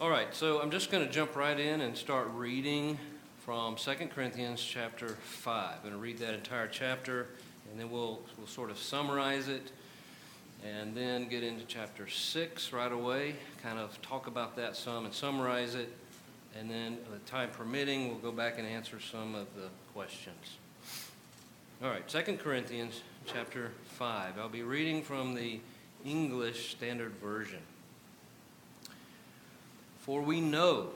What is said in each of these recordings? All right, so I'm just going to jump right in and start reading from 2 Corinthians chapter 5. I'm going to read that entire chapter, and then we'll sort of summarize it, and then get into chapter 6 right away, kind of talk about that some and summarize it, and then, time permitting, we'll go back and answer some of the questions. All right, 2 Corinthians chapter 5. I'll be reading from the English Standard Version. For we know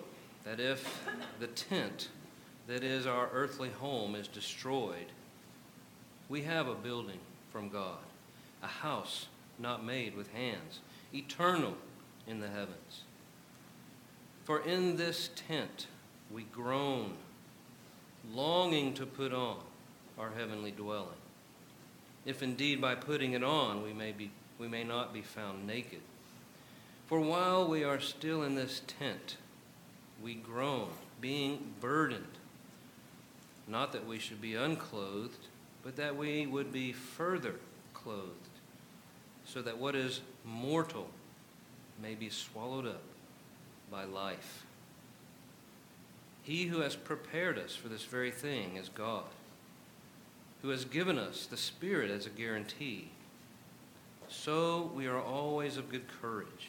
that if the tent that is our earthly home is destroyed, we have a building from God, a house not made with hands, eternal in the heavens. For in this tent we groan, longing to put on our heavenly dwelling, if indeed by putting it on we may not be found naked. For while we are still in this tent, we groan, being burdened, not that we should be unclothed, but that we would be further clothed, so that what is mortal may be swallowed up by life. He who has prepared us for this very thing is God, who has given us the Spirit as a guarantee. So we are always of good courage.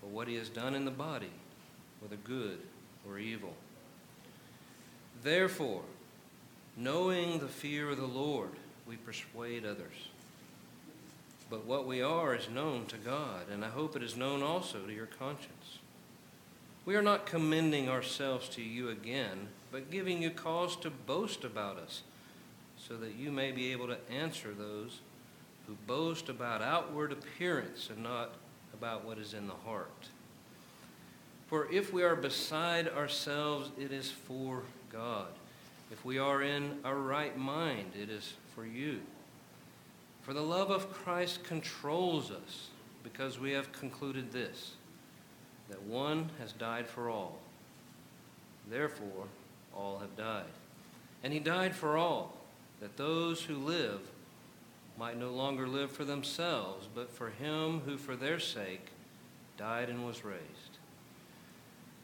for what he has done in the body, whether good or evil. Therefore, knowing the fear of the Lord, we persuade others. But what we are is known to God, and I hope it is known also to your conscience. We are not commending ourselves to you again, but giving you cause to boast about us, so that you may be able to answer those who boast about outward appearance and not about what is in the heart. For if we are beside ourselves, it is for God. If we are in our right mind, it is for you. For the love of Christ controls us, because we have concluded this, that one has died for all. Therefore, all have died. And he died for all, that those who live might no longer live for themselves, but for him who for their sake died and was raised.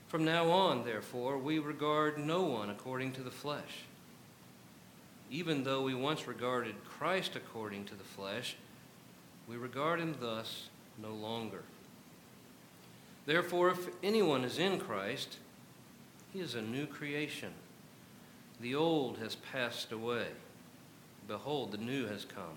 From now on, therefore, we regard no one according to the flesh. Even though we once regarded Christ according to the flesh, we regard him thus no longer. Therefore, if anyone is in Christ, he is a new creation. The old has passed away. Behold, the new has come.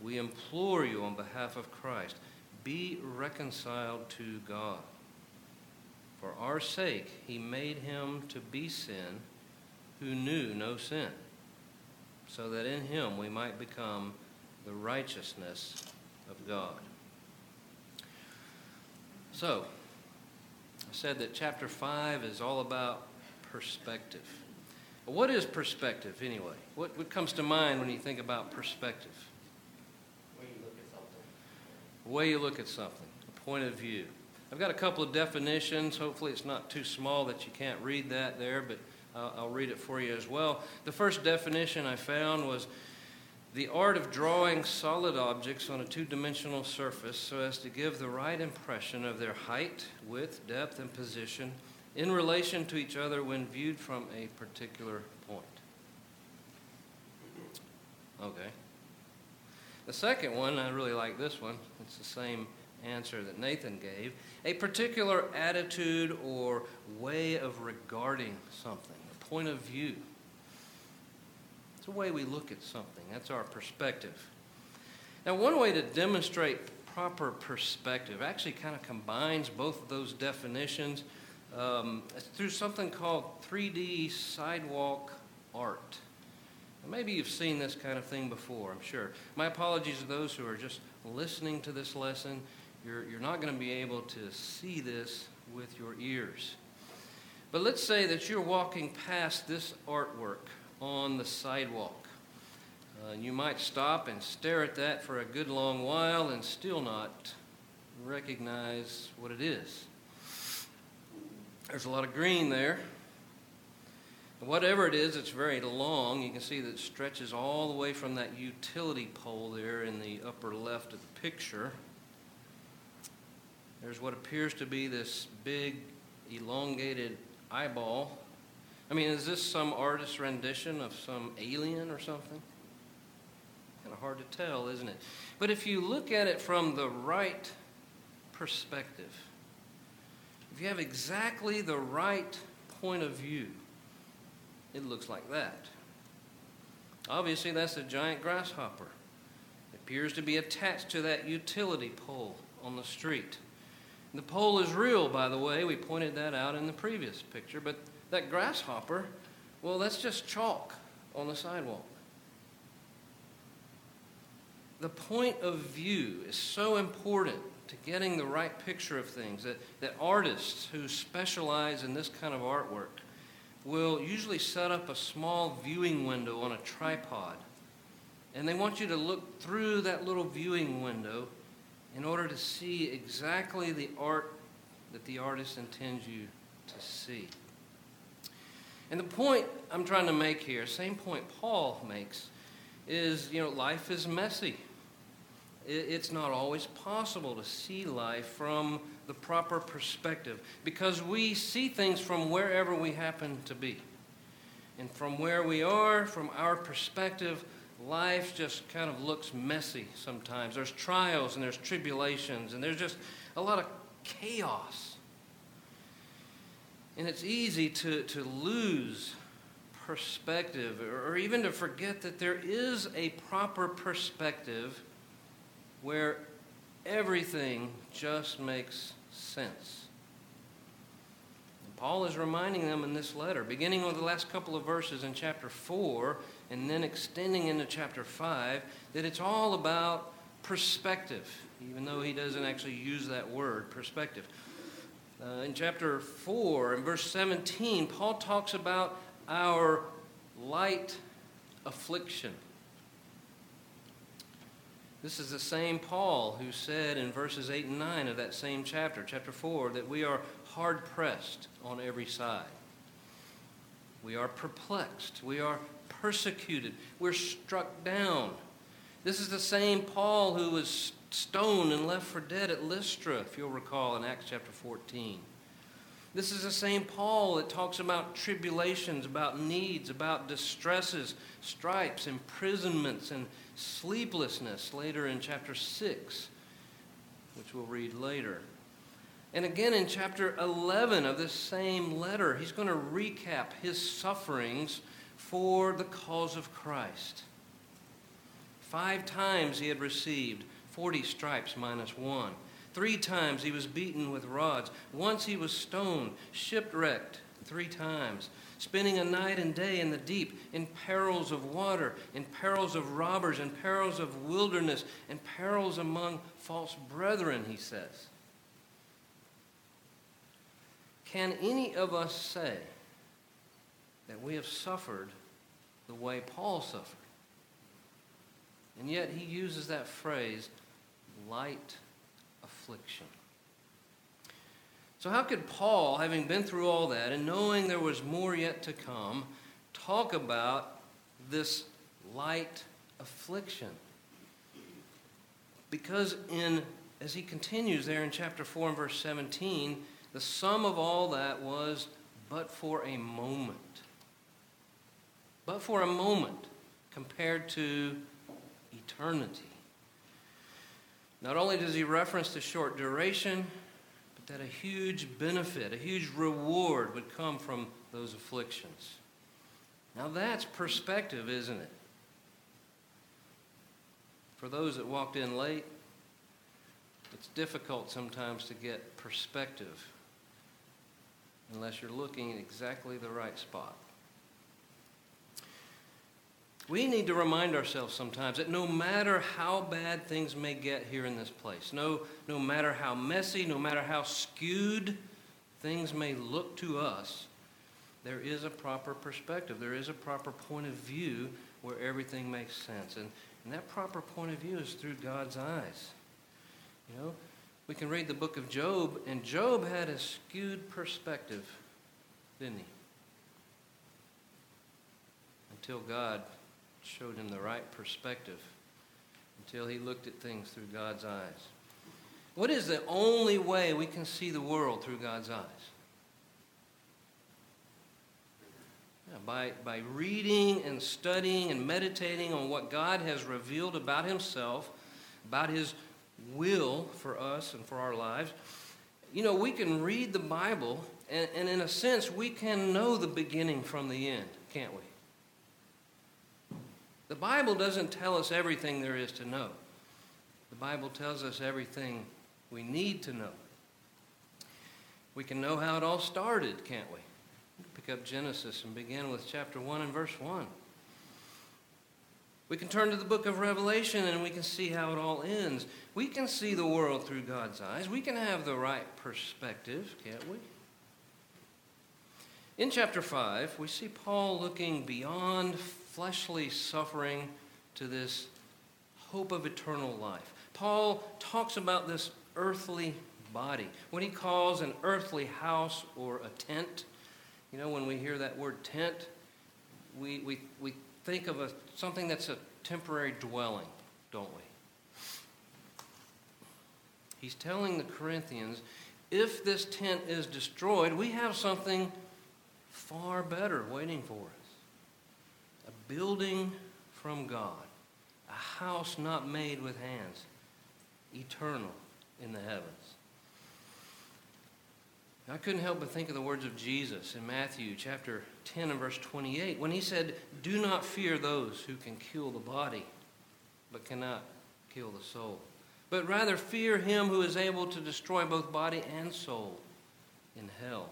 We implore you on behalf of Christ, be reconciled to God. For our sake, he made him to be sin who knew no sin, so that in him we might become the righteousness of God. So, I said that chapter 5 is all about perspective. What is perspective, anyway? What comes to mind when you think about perspective? The way you look at something. The way you look at something, a point of view. I've got a couple of definitions. Hopefully it's not too small that you can't read that there, but I'll read it for you as well. The first definition I found was the art of drawing solid objects on a two-dimensional surface so as to give the right impression of their height, width, depth, and position in relation to each other when viewed from a particular point. Okay. The second one, I really like this one. It's the same answer that Nathan gave, a particular attitude or way of regarding something, a point of view. It's the way we look at something. That's our perspective. Now, one way to demonstrate proper perspective actually kind of combines both of those definitions through something called 3D sidewalk art. Now, maybe you've seen this kind of thing before, I'm sure. My apologies to those who are just listening to this lesson. You're not going to be able to see this with your ears. But let's say that you're walking past this artwork on the sidewalk. And you might stop and stare at that for a good long while and still not recognize what it is. There's a lot of green there. And whatever it is, it's very long. You can see that it stretches all the way from that utility pole there in the upper left of the picture. There's what appears to be this big, elongated eyeball. I mean, is this some artist's rendition of some alien or something? Kind of hard to tell, isn't it? But if you look at it from the right perspective, if you have exactly the right point of view, it looks like that. Obviously, that's a giant grasshopper. It appears to be attached to that utility pole on the street. The pole is real, by the way. We pointed that out in the previous picture. But that grasshopper, well, that's just chalk on the sidewalk. The point of view is so important to getting the right picture of things that artists who specialize in this kind of artwork will usually set up a small viewing window on a tripod. And they want you to look through that little viewing window in order to see exactly the art that the artist intends you to see. And the point I'm trying to make here, same point Paul makes, is, life is messy. It's not always possible to see life from the proper perspective because we see things from wherever we happen to be. And from where we are, from our perspective, life just kind of looks messy sometimes. There's trials and there's tribulations and there's just a lot of chaos. And it's easy to lose perspective or even to forget that there is a proper perspective where everything just makes sense. And Paul is reminding them in this letter, beginning with the last couple of verses in chapter 4 and then extending into chapter 5, that it's all about perspective, even though he doesn't actually use that word, perspective. In chapter 4, in verse 17, Paul talks about our light affliction. This is the same Paul who said in verses 8 and 9 of that same chapter, chapter 4, that we are hard-pressed on every side. We are perplexed. We are persecuted. We're struck down. This is the same Paul who was stoned and left for dead at Lystra, if you'll recall, in Acts chapter 14. This is the same Paul that talks about tribulations, about needs, about distresses, stripes, imprisonments, and sleeplessness later in chapter 6, which we'll read later. And again in chapter 11 of this same letter, he's going to recap his sufferings for the cause of Christ. 5 times he had received 40 stripes minus 1. 3 times he was beaten with rods. Once he was stoned, shipwrecked 3 times, spending a night and day in the deep, in perils of water, in perils of robbers, in perils of wilderness, in perils among false brethren, he says. Can any of us say that we have suffered the way Paul suffered? And yet he uses that phrase, light affliction. So how could Paul, having been through all that and knowing there was more yet to come, talk about this light affliction? Because as he continues there in chapter 4 and verse 17, the sum of all that was but for a moment. But for a moment compared to eternity. Not only does he reference the short duration, but that a huge benefit, a huge reward would come from those afflictions. Now that's perspective, isn't it? For those that walked in late, it's difficult sometimes to get perspective unless you're looking in exactly the right spot. We need to remind ourselves sometimes that no matter how bad things may get here in this place, no matter how messy, no matter how skewed things may look to us, there is a proper perspective. There is a proper point of view where everything makes sense. And that proper point of view is through God's eyes. You know, we can read the book of Job, and Job had a skewed perspective, didn't he? Until God showed him the right perspective, until he looked at things through God's eyes. What is the only way we can see the world through God's eyes? Yeah, by reading and studying and meditating on what God has revealed about himself, about his will for us and for our lives. You know, we can read the Bible, and in a sense, we can know the beginning from the end, can't we? The Bible doesn't tell us everything there is to know. The Bible tells us everything we need to know. We can know how it all started, can't we? Pick up Genesis and begin with chapter 1 and verse 1. We can turn to the book of Revelation and we can see how it all ends. We can see the world through God's eyes. We can have the right perspective, can't we? In chapter 5, we see Paul looking beyond fleshly suffering to this hope of eternal life. Paul talks about this earthly body, what he calls an earthly house or a tent. You know, when we hear that word tent, we think of something that's a temporary dwelling, don't we? He's telling the Corinthians, if this tent is destroyed, we have something far better waiting for us. A building from God, a house not made with hands, eternal in the heavens. I couldn't help but think of the words of Jesus in Matthew chapter 10 and verse 28 when he said, "Do not fear those who can kill the body, but cannot kill the soul. But rather fear him who is able to destroy both body and soul in hell."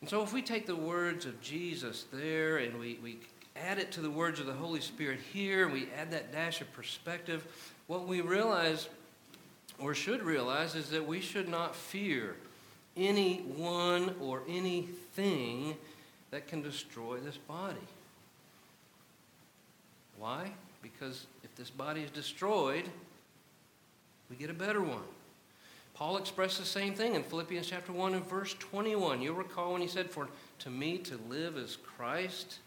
And so if we take the words of Jesus there and we add it to the words of the Holy Spirit here, and we add that dash of perspective, what we realize, or should realize, is that we should not fear anyone or anything that can destroy this body. Why? Because if this body is destroyed, we get a better one. Paul expressed the same thing in Philippians chapter 1 and verse 21. You'll recall when he said, "For to me to live is Christ,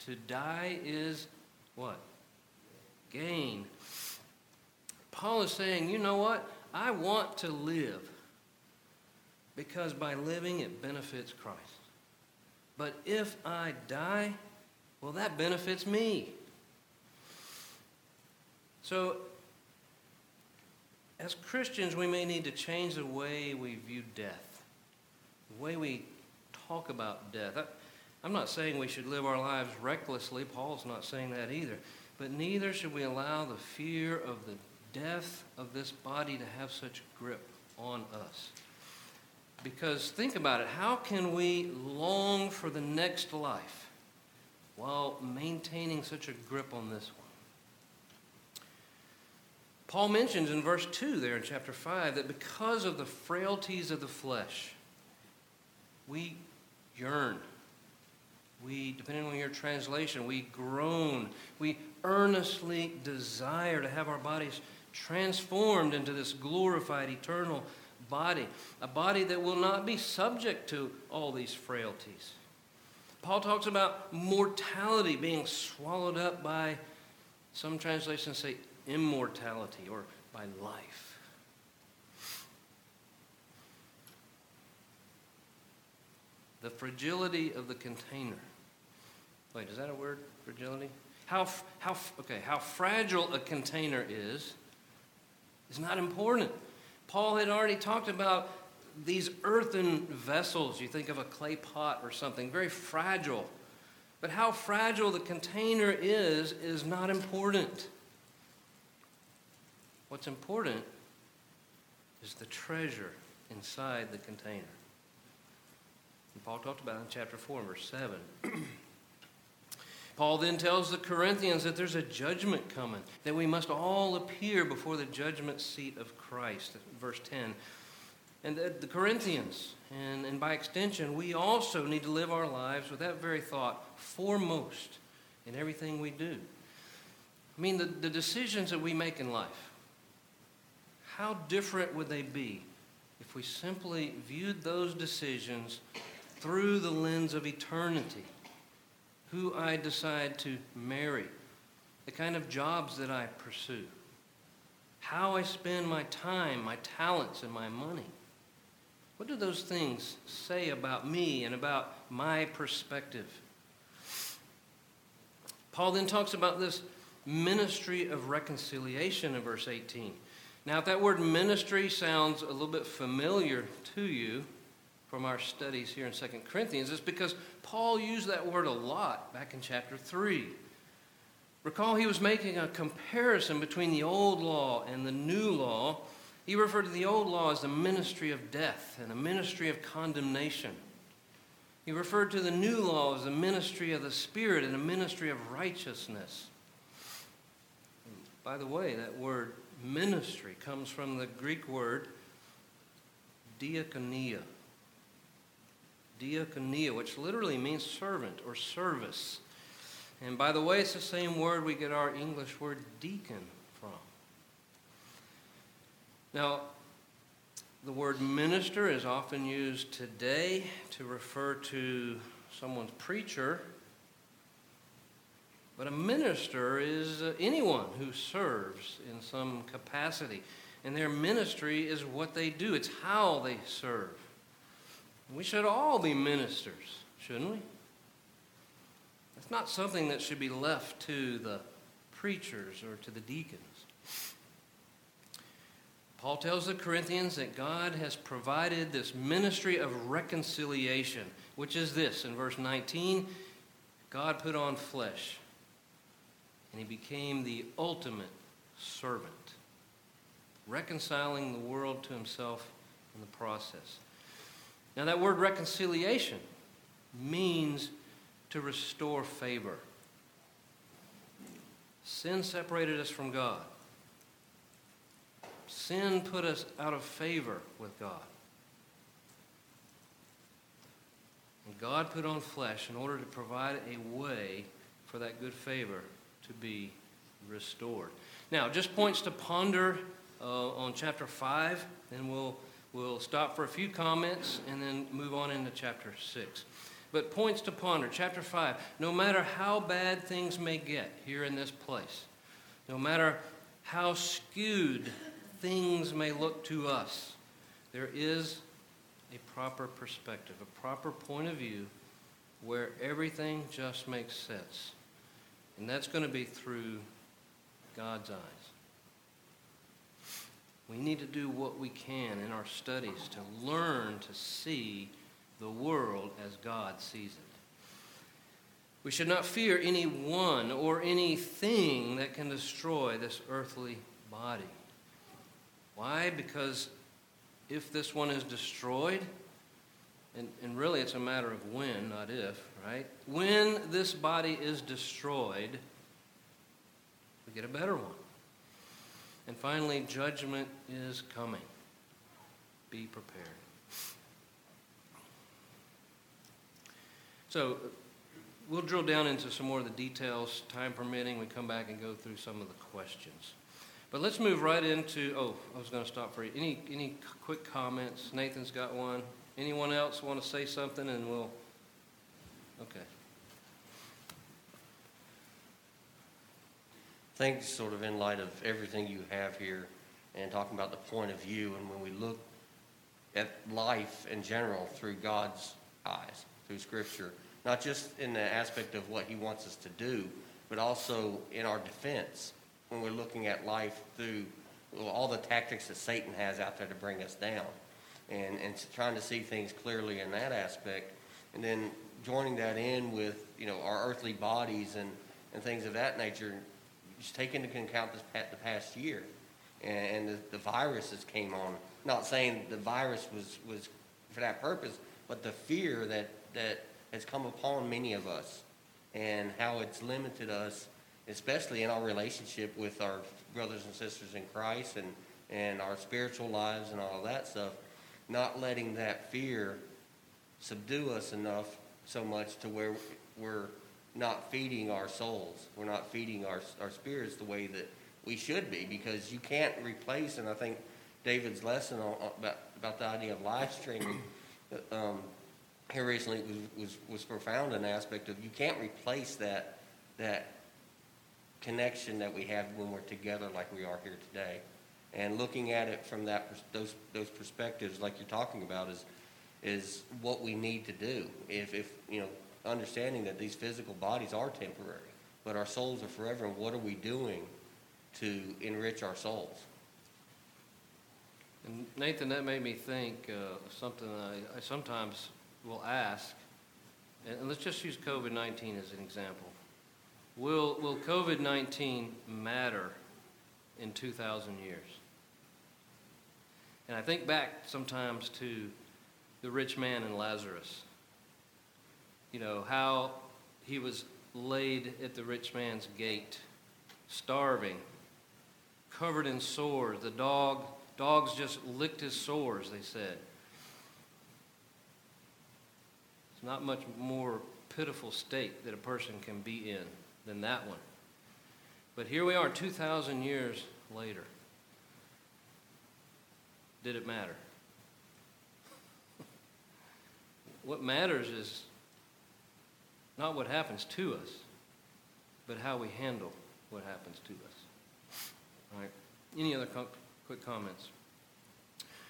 to die is" what? "Gain." Paul is saying, you know what? I want to live because by living it benefits Christ. But if I die, well, that benefits me. So, as Christians, we may need to change the way we view death, the way we talk about death. I'm not saying we should live our lives recklessly. Paul's not saying that either. But neither should we allow the fear of the death of this body to have such grip on us. Because think about it. How can we long for the next life while maintaining such a grip on this one? Paul mentions in verse 2 there in chapter 5 that because of the frailties of the flesh, we yearn. We, depending on your translation, we groan. We earnestly desire to have our bodies transformed into this glorified, eternal body, a body that will not be subject to all these frailties. Paul talks about mortality being swallowed up by, some translations say, immortality or by life. The fragility of the container. Wait, is that a word? Fragility? How fragile a container is It's not important. Paul had already talked about these earthen vessels. You think of a clay pot or something, very fragile. But how fragile the container is not important. What's important is the treasure inside the container. And Paul talked about it in chapter 4, verse 7. Paul then tells the Corinthians that there's a judgment coming, that we must all appear before the judgment seat of Christ, verse 10. And the Corinthians, and by extension, we also need to live our lives with that very thought foremost in everything we do. I mean, the decisions that we make in life, how different would they be if we simply viewed those decisions through the lens of eternity? Who I decide to marry, the kind of jobs that I pursue, how I spend my time, my talents, and my money. What do those things say about me and about my perspective? Paul then talks about this ministry of reconciliation in verse 18. Now, if that word ministry sounds a little bit familiar to you from our studies here in 2 Corinthians, it's because Paul used that word a lot back in chapter 3. Recall he was making a comparison between the old law and the new law. He referred to the old law as the ministry of death and the ministry of condemnation. He referred to the new law as the ministry of the Spirit and the ministry of righteousness. And by the way, that word ministry comes from the Greek word diakonia. Diakonia, which literally means servant or service. And by the way, it's the same word we get our English word deacon from. Now, the word minister is often used today to refer to someone's preacher. But a minister is anyone who serves in some capacity. And their ministry is what they do. It's how they serve. We should all be ministers, shouldn't we? That's not something that should be left to the preachers or to the deacons. Paul tells the Corinthians that God has provided this ministry of reconciliation, which is this, in verse 19, God put on flesh, and he became the ultimate servant, reconciling the world to himself in the process. Now, that word reconciliation means to restore favor. Sin separated us from God. Sin put us out of favor with God. And God put on flesh in order to provide a way for that good favor to be restored. Now, just points to ponder on chapter 5, then We'll stop for a few comments and then move on into chapter 6. But points to ponder. Chapter 5, no matter how bad things may get here in this place, no matter how skewed things may look to us, there is a proper perspective, a proper point of view where everything just makes sense. And that's going to be through God's eyes. We need to do what we can in our studies to learn to see the world as God sees it. We should not fear any one or anything that can destroy this earthly body. Why? Because if this one is destroyed, and really it's a matter of when, not if, right? When this body is destroyed, we get a better one. And finally, judgment is coming. Be prepared. So, we'll drill down into some more of the details. Time permitting, we come back and go through some of the questions. But let's move right into, I was going to stop for you. Any quick comments? Nathan's got one. Anyone else want to say something? And we'll, okay. I think sort of in light of everything you have here and talking about the point of view, and when we look at life in general through God's eyes, through Scripture, not just in the aspect of what he wants us to do, but also in our defense when we're looking at life through all the tactics that Satan has out there to bring us down, and trying to see things clearly in that aspect, and then joining that in with, you know, our earthly bodies and things of that nature, just take into account the past year and the virus that came on. Not saying the virus was for that purpose, but the fear that has come upon many of us and how it's limited us, especially in our relationship with our brothers and sisters in Christ and our spiritual lives and all of that stuff, not letting that fear subdue us enough so much to where we're not feeding our souls. We're not feeding our spirits the way that we should be, because you can't replace, and I think David's lesson about the idea of live streaming here recently was profound in the aspect of you can't replace that connection that we have when we're together like we are here today. And looking at it from those perspectives like you're talking about is what we need to do. If you know, understanding that these physical bodies are temporary, but our souls are forever, and what are we doing to enrich our souls? And Nathan, that made me think of something I sometimes will ask, and let's just use COVID-19 as an example. Will COVID-19 matter in 2,000 years? And I think back sometimes to the rich man and Lazarus. You know, how he was laid at the rich man's gate, starving, covered in sores. The dogs just licked his sores, they said. It's not much more pitiful state that a person can be in than that one. But here we are 2,000 years later. Did it matter? What matters is not what happens to us, but how we handle what happens to us. All right. Any other quick comments?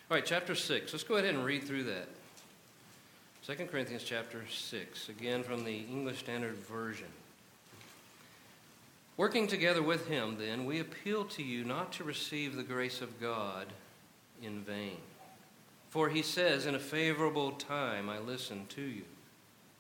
All right, chapter 6. Let's go ahead and read through that. 2 Corinthians chapter 6, again from the English Standard Version. Working together with him, then, we appeal to you not to receive the grace of God in vain. For he says, in a favorable time I listened to you,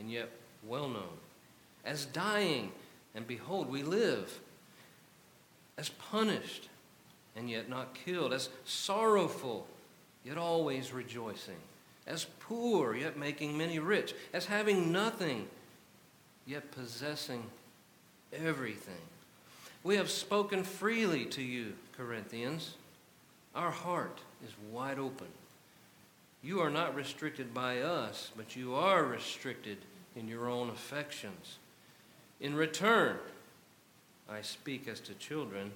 and yet well known, as dying, and behold, we live, as punished, and yet not killed, as sorrowful, yet always rejoicing, as poor, yet making many rich, as having nothing, yet possessing everything. We have spoken freely to you, Corinthians. Our heart is wide open. You are not restricted by us, but you are restricted in your own affections. In return, I speak as to children,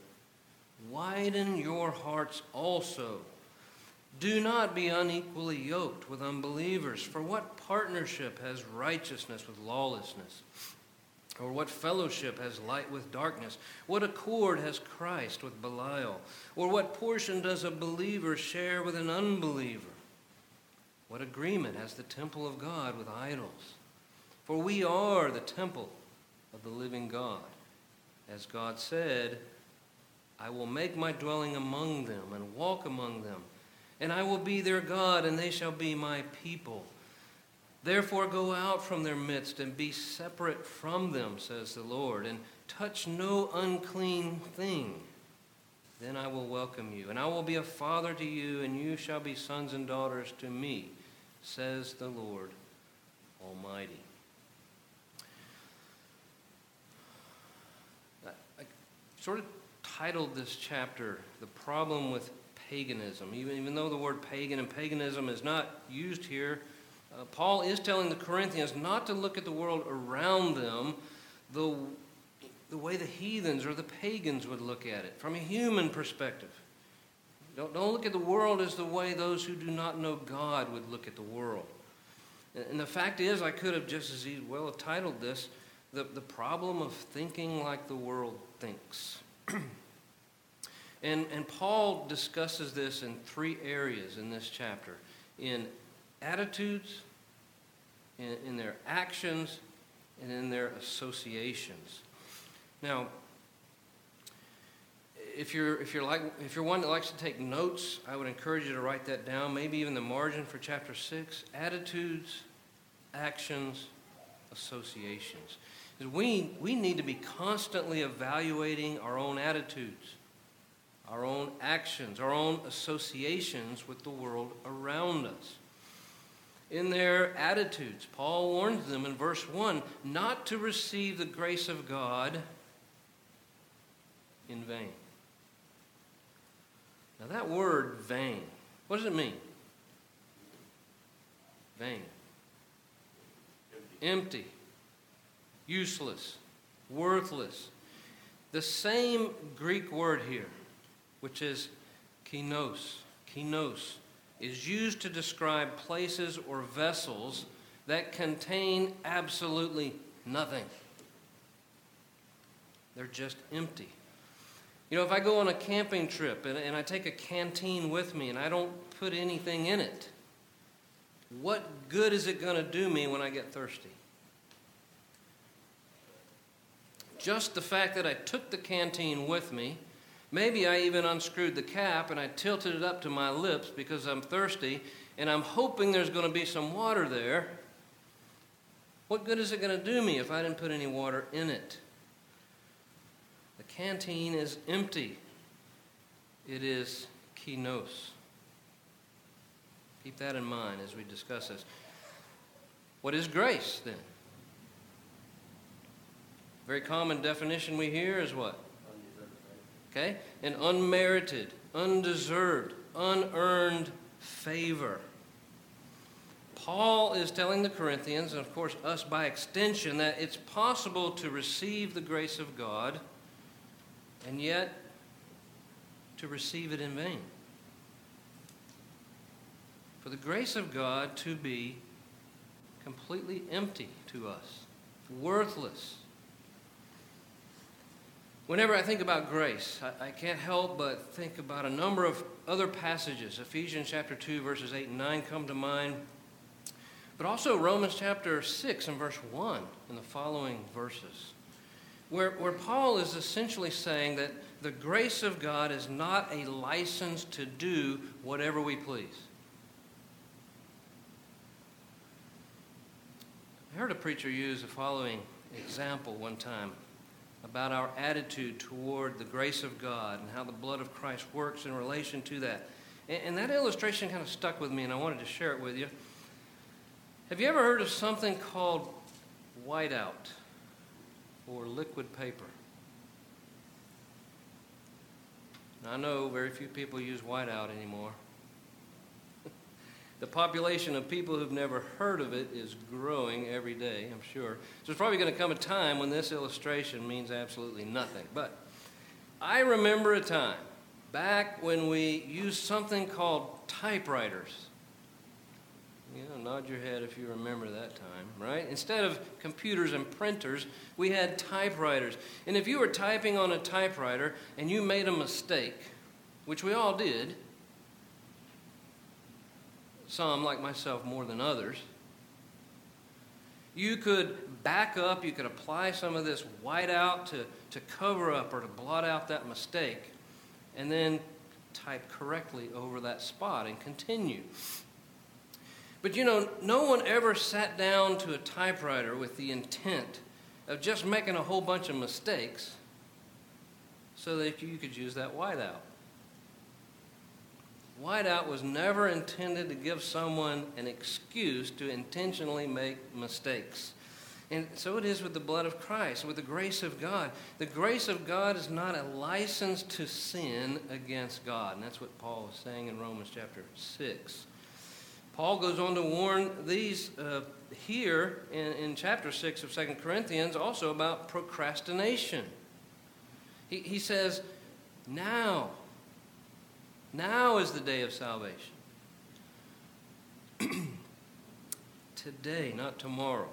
widen your hearts also. Do not be unequally yoked with unbelievers, for what partnership has righteousness with lawlessness? Or what fellowship has light with darkness? What accord has Christ with Belial? Or what portion does a believer share with an unbeliever? What agreement has the temple of God with idols? For we are the temple of the living God. As God said, I will make my dwelling among them and walk among them, and I will be their God, and they shall be my people. Therefore go out from their midst and be separate from them, says the Lord, and touch no unclean thing, Then I will welcome you, and I will be a father to you, and you shall be sons and daughters to me, says the Lord Almighty." I sort of titled this chapter, "The Problem with Paganism." Even though the word pagan and paganism is not used here, Paul is telling the Corinthians not to look at the world around them the way the heathens or the pagans would look at it, from a human perspective. Don't look at the world as the way those who do not know God would look at the world. And the fact is, I could have just as well have titled this, The Problem of Thinking Like the World Thinks. And Paul discusses this in three areas in this chapter: in attitudes, in their actions, and in their associations. Now, if you're one that likes to take notes, I would encourage you to write that down. Maybe even the margin for chapter 6: attitudes, actions, associations. We need to be constantly evaluating our own attitudes, our own actions, our own associations with the world around us. In their attitudes, Paul warns them in verse 1 not to receive the grace of God in vain. Now that word, vain, what does it mean? Vain. Empty. Useless. Worthless. The same Greek word here, which is kinos, is used to describe places or vessels that contain absolutely nothing. They're just empty. You know, if I go on a camping trip and I take a canteen with me and I don't put anything in it, what good is it going to do me when I get thirsty? Just the fact that I took the canteen with me, maybe I even unscrewed the cap and I tilted it up to my lips because I'm thirsty and I'm hoping there's going to be some water there. What good is it going to do me if I didn't put any water in it? The canteen is empty. It is kinos. Keep that in mind as we discuss this. What is grace then? Very common definition we hear is what? Okay? An unmerited, undeserved, unearned favor. Paul is telling the Corinthians, and of course us by extension, that it's possible to receive the grace of God and yet to receive it in vain. For the grace of God to be completely empty to us, worthless. Whenever I think about grace, I can't help but think about a number of other passages. Ephesians chapter 2, verses 8 and 9 come to mind. But also Romans chapter 6 and verse 1 and the following verses, where Paul is essentially saying that the grace of God is not a license to do whatever we please. I heard a preacher use the following example one time about our attitude toward the grace of God and how the blood of Christ works in relation to that. And that illustration kind of stuck with me, and I wanted to share it with you. Have you ever heard of something called whiteout or liquid paper? Now, I know very few people use whiteout anymore. The population of people who've never heard of it is growing every day, I'm sure. So there's probably going to come a time when this illustration means absolutely nothing. But I remember a time back when we used something called typewriters. You know, nod your head if you remember that time, right? Instead of computers and printers, we had typewriters. And if you were typing on a typewriter and you made a mistake, which we all did, some, like myself, more than others, you could back up, you could apply some of this whiteout to cover up or to blot out that mistake, and then type correctly over that spot and continue. But you know, no one ever sat down to a typewriter with the intent of just making a whole bunch of mistakes so that you could use that whiteout. Whiteout was never intended to give someone an excuse to intentionally make mistakes. And so it is with the blood of Christ, with the grace of God. The grace of God is not a license to sin against God. And that's what Paul was saying in Romans chapter 6. Paul goes on to warn these here in chapter 6 of 2 Corinthians also about procrastination. He says, now is the day of salvation. Today, not tomorrow.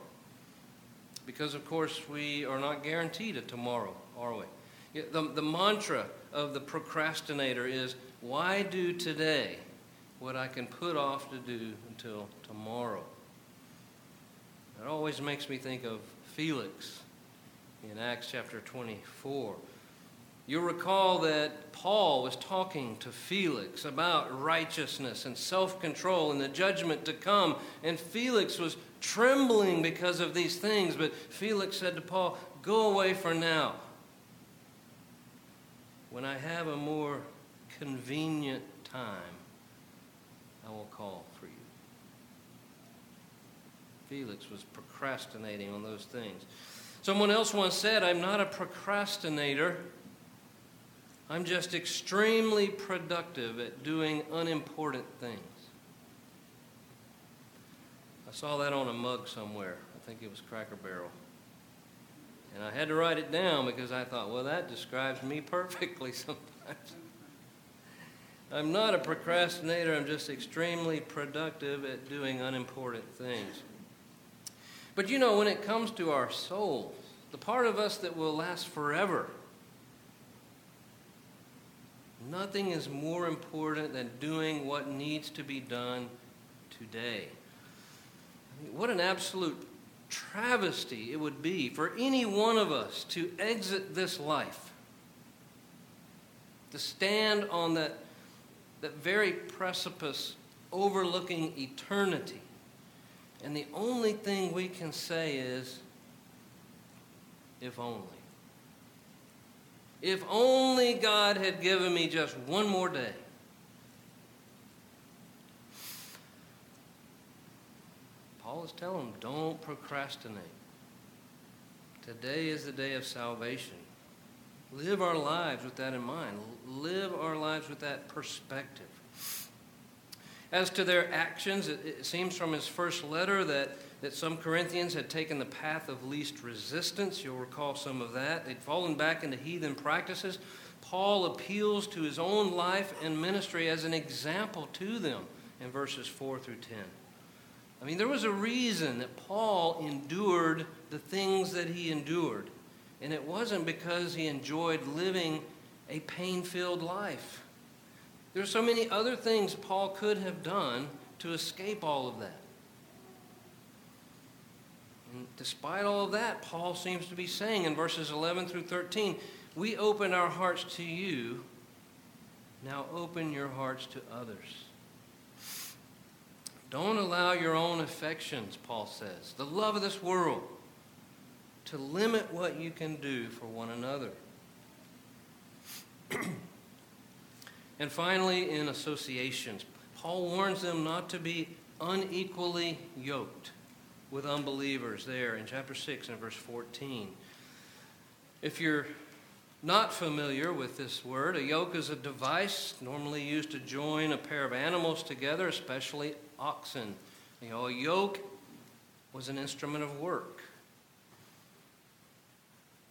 Because, of course, we are not guaranteed a tomorrow, are we? The mantra of the procrastinator is, why do today what I can put off to do until tomorrow? That always makes me think of Felix in Acts chapter 24. You'll recall that Paul was talking to Felix about righteousness and self-control and the judgment to come. And Felix was trembling because of these things. But Felix said to Paul, go away for now. When I have a more convenient time, I will call for you. Felix was procrastinating on those things. Someone else once said, I'm not a procrastinator. I'm just extremely productive at doing unimportant things. I saw that on a mug somewhere. I think it was Cracker Barrel. And I had to write it down because I thought, well, that describes me perfectly sometimes. I'm not a procrastinator. I'm just extremely productive at doing unimportant things. But you know, when it comes to our soul, the part of us that will last forever, nothing is more important than doing what needs to be done today. What an absolute travesty it would be for any one of us to exit this life, to stand on that very precipice overlooking eternity. And the only thing we can say is, if only. If only God had given me just one more day. Paul is telling them, don't procrastinate. Today is the day of salvation. Live our lives with that in mind. Live our lives with that perspective. As to their actions, it seems from his first letter that some Corinthians had taken the path of least resistance. You'll recall some of that. They'd fallen back into heathen practices. Paul appeals to his own life and ministry as an example to them in verses 4 through 10. I mean, there was a reason that Paul endured the things that he endured. And it wasn't because he enjoyed living a pain-filled life. There are so many other things Paul could have done to escape all of that. And despite all of that, Paul seems to be saying in verses 11 through 13, we open our hearts to you, now open your hearts to others. Don't allow your own affections, Paul says, the love of this world, to limit what you can do for one another. And finally, in associations, Paul warns them not to be unequally yoked with unbelievers there in chapter 6 and verse 14. If you're not familiar with this word, a yoke is a device normally used to join a pair of animals together, especially oxen. You know, a yoke was an instrument of work.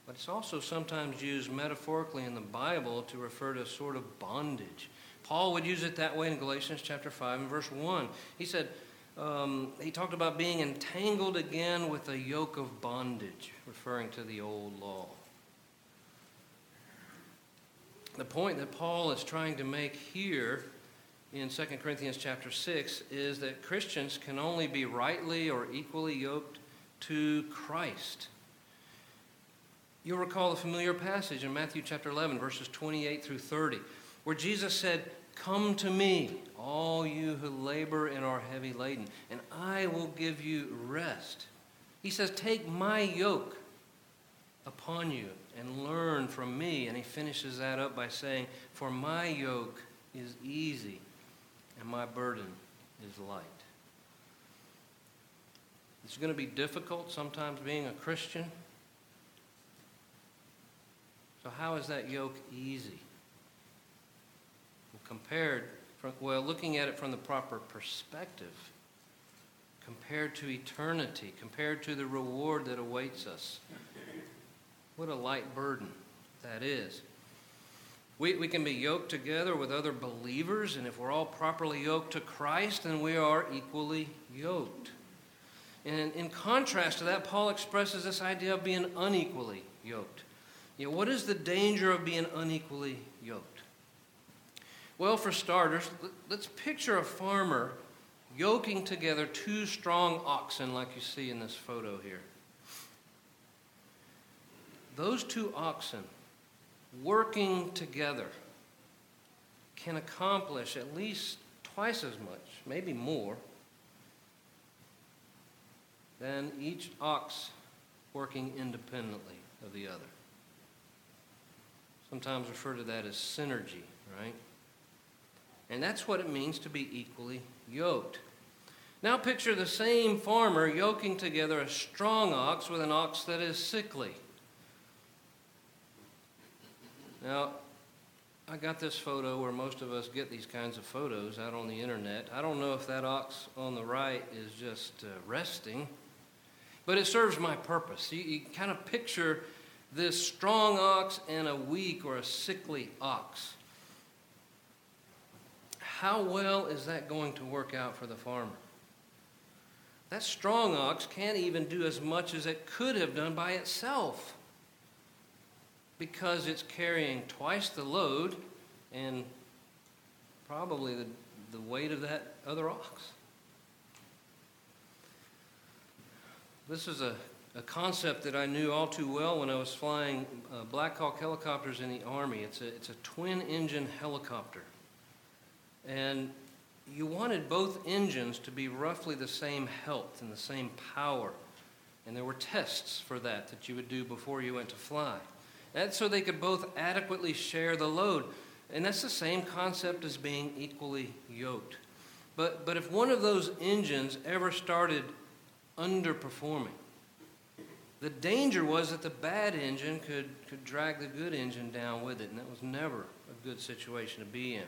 But it's also sometimes used metaphorically in the Bible to refer to a sort of bondage. Paul would use it that way in Galatians chapter 5 and verse 1. He said, he talked about being entangled again with a yoke of bondage, referring to the old law. The point that Paul is trying to make here in 2 Corinthians chapter 6 is that Christians can only be rightly or equally yoked to Christ. You'll recall a familiar passage in Matthew chapter 11, verses 28 through 30, where Jesus said, come to me, all you who labor and are heavy laden, and I will give you rest. He says, take my yoke upon you and learn from me. And he finishes that up by saying, for my yoke is easy and my burden is light. It's going to be difficult sometimes being a Christian. So how is that yoke easy? Looking at it from the proper perspective, compared to eternity, compared to the reward that awaits us. What a light burden that is. We can be yoked together with other believers, and if we're all properly yoked to Christ, then we are equally yoked. And in contrast to that, Paul expresses this idea of being unequally yoked. You know, what is the danger of being unequally yoked? Well, for starters, let's picture a farmer yoking together two strong oxen like you see in this photo here. Those two oxen working together can accomplish at least twice as much, maybe more, than each ox working independently of the other. Sometimes referred to that as synergy, right? And that's what it means to be equally yoked. Now picture the same farmer yoking together a strong ox with an ox that is sickly. Now, I got this photo where most of us get these kinds of photos out on the internet. I don't know if that ox on the right is just resting, but it serves my purpose. You kind of picture this strong ox and a weak or a sickly ox. How well is that going to work out for the farmer? That strong ox can't even do as much as it could have done by itself because it's carrying twice the load and probably the weight of that other ox. This is a concept that I knew all too well when I was flying Black Hawk helicopters in the Army. It's a twin-engine helicopter. And you wanted both engines to be roughly the same health and the same power. And there were tests for that you would do before you went to fly. That's so they could both adequately share the load. And that's the same concept as being equally yoked. But if one of those engines ever started underperforming, the danger was that the bad engine could drag the good engine down with it. And that was never a good situation to be in.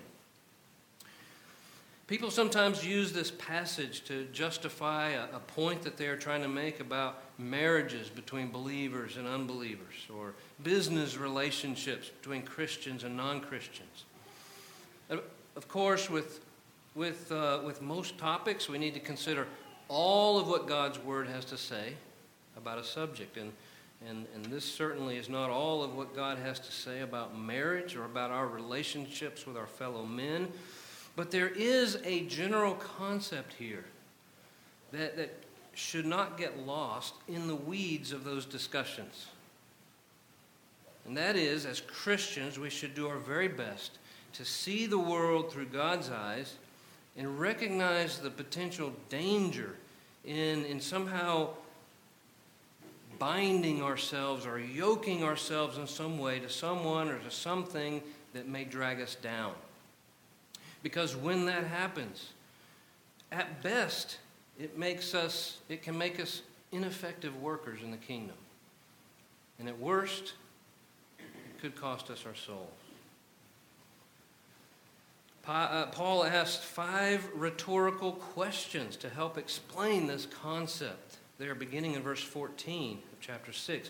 People sometimes use this passage to justify a point that they're trying to make about marriages between believers and unbelievers, or business relationships between Christians and non-Christians. Of course, with most topics, we need to consider all of what God's Word has to say about a subject, and this certainly is not all of what God has to say about marriage or about our relationships with our fellow men. But there is a general concept here that should not get lost in the weeds of those discussions. And that is, as Christians, we should do our very best to see the world through God's eyes and recognize the potential danger in somehow binding ourselves or yoking ourselves in some way to someone or to something that may drag us down. Because when that happens, at best, it can make us ineffective workers in the kingdom. And at worst, it could cost us our souls. Paul asked 5 rhetorical questions to help explain this concept. They're beginning in verse 14 of chapter 6.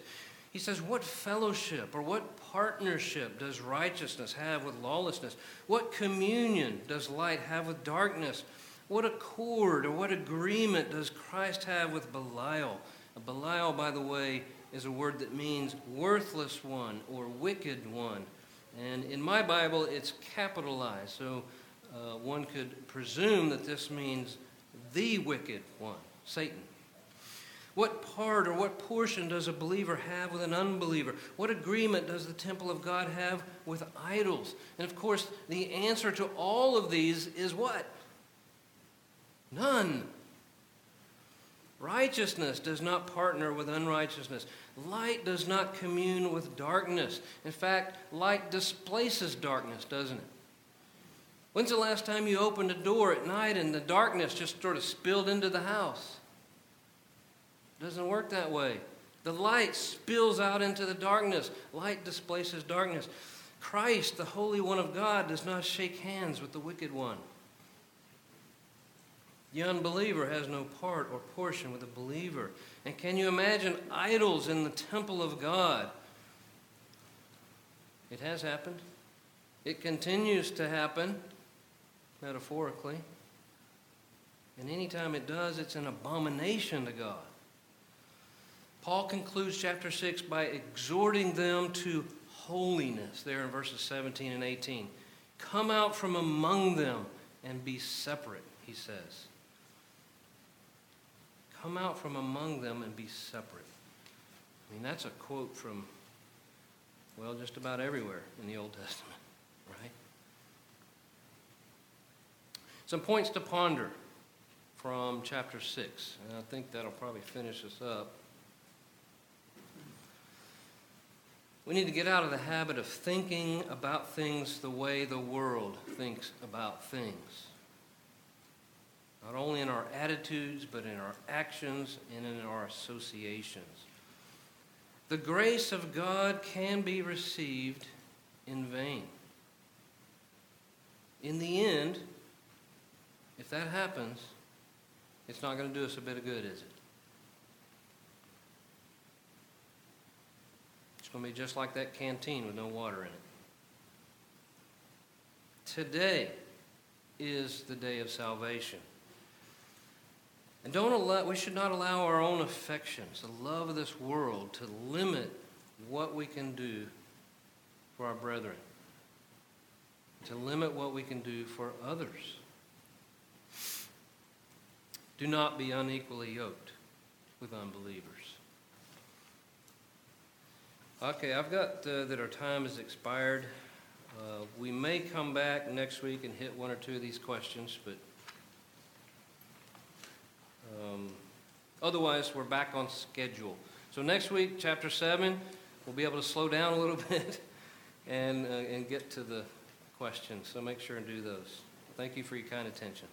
He says, what fellowship or what partnership does righteousness have with lawlessness? What communion does light have with darkness? What accord or what agreement does Christ have with Belial? Belial, by the way, is a word that means worthless one or wicked one. And in my Bible, it's capitalized. So one could presume that this means the wicked one, Satan. What part or what portion does a believer have with an unbeliever? What agreement does the temple of God have with idols? And of course, the answer to all of these is what? None. Right? Righteousness does not partner with unrighteousness. Light does not commune with darkness. In fact, light displaces darkness, doesn't it? When's the last time you opened a door at night and the darkness just sort of spilled into the house? It doesn't work that way. The light spills out into the darkness. Light displaces darkness. Christ, the Holy One of God, does not shake hands with the wicked one. The unbeliever has no part or portion with a believer. And can you imagine idols in the temple of God? It has happened. It continues to happen, metaphorically. And anytime it does, it's an abomination to God. Paul concludes chapter 6 by exhorting them to holiness, there in verses 17 and 18. Come out from among them and be separate, he says. Come out from among them and be separate. I mean, that's a quote from, well, just about everywhere in the Old Testament, right? Some points to ponder from chapter 6, and I think that'll probably finish us up. We need to get out of the habit of thinking about things the way the world thinks about things. Not only in our attitudes, but in our actions and in our associations. The grace of God can be received in vain. In the end, if that happens, it's not going to do us a bit of good, is it? It's going to be just like that canteen with no water in it. Today is the day of salvation. And we should not allow our own affections, the love of this world, to limit what we can do for our brethren, to limit what we can do for others. Do not be unequally yoked with unbelievers. Okay, I've got that our time has expired. We may come back next week and hit one or two of these questions, but otherwise we're back on schedule. So next week, chapter 7, we'll be able to slow down a little bit and get to the questions. So make sure and do those. Thank you for your kind attention.